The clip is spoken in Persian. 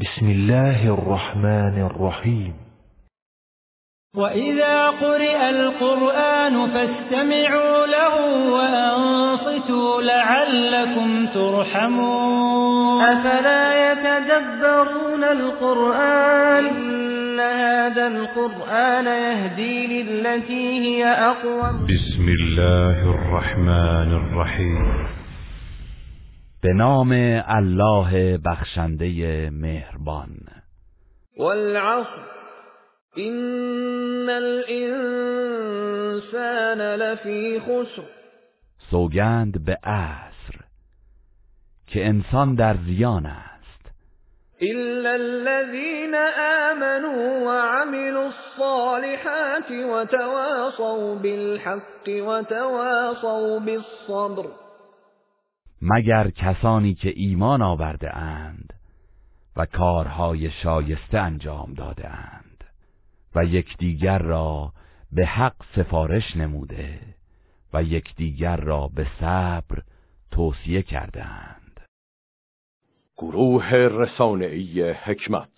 بسم الله الرحمن الرحیم. وَإِذَا قُرِئَ الْقُرْآنُ فَاسْتَمِعُوا لَهُ وَأَنصِتُوا لَعَلَّكُمْ تُرْحَمُونَ أَفَلَا يَتَدَبَّرُونَ الْقُرْآنَ إِنَّ هَذَا الْقُرْآنَ يَهْدِي لِلَّتِي هِيَ أَقْوَمُ. بسم الله الرحمن الرحیم. به نام الله بخشنده مهربان. وَالْعَصْرِ إن الإنسان لفی خسر. سوگند به عصر که انسان در زیان است. إلا الذين آمنوا وعملوا الصالحات وتواصوا بالحق وتواصوا بالصبر. مگر کسانی که ایمان آورده اند و کارهای شایسته انجام داده اند و یکدیگر را به حق سفارش نموده و یکدیگر را به صبر توصیه کردند. گروه رسانه‌ای حکمت.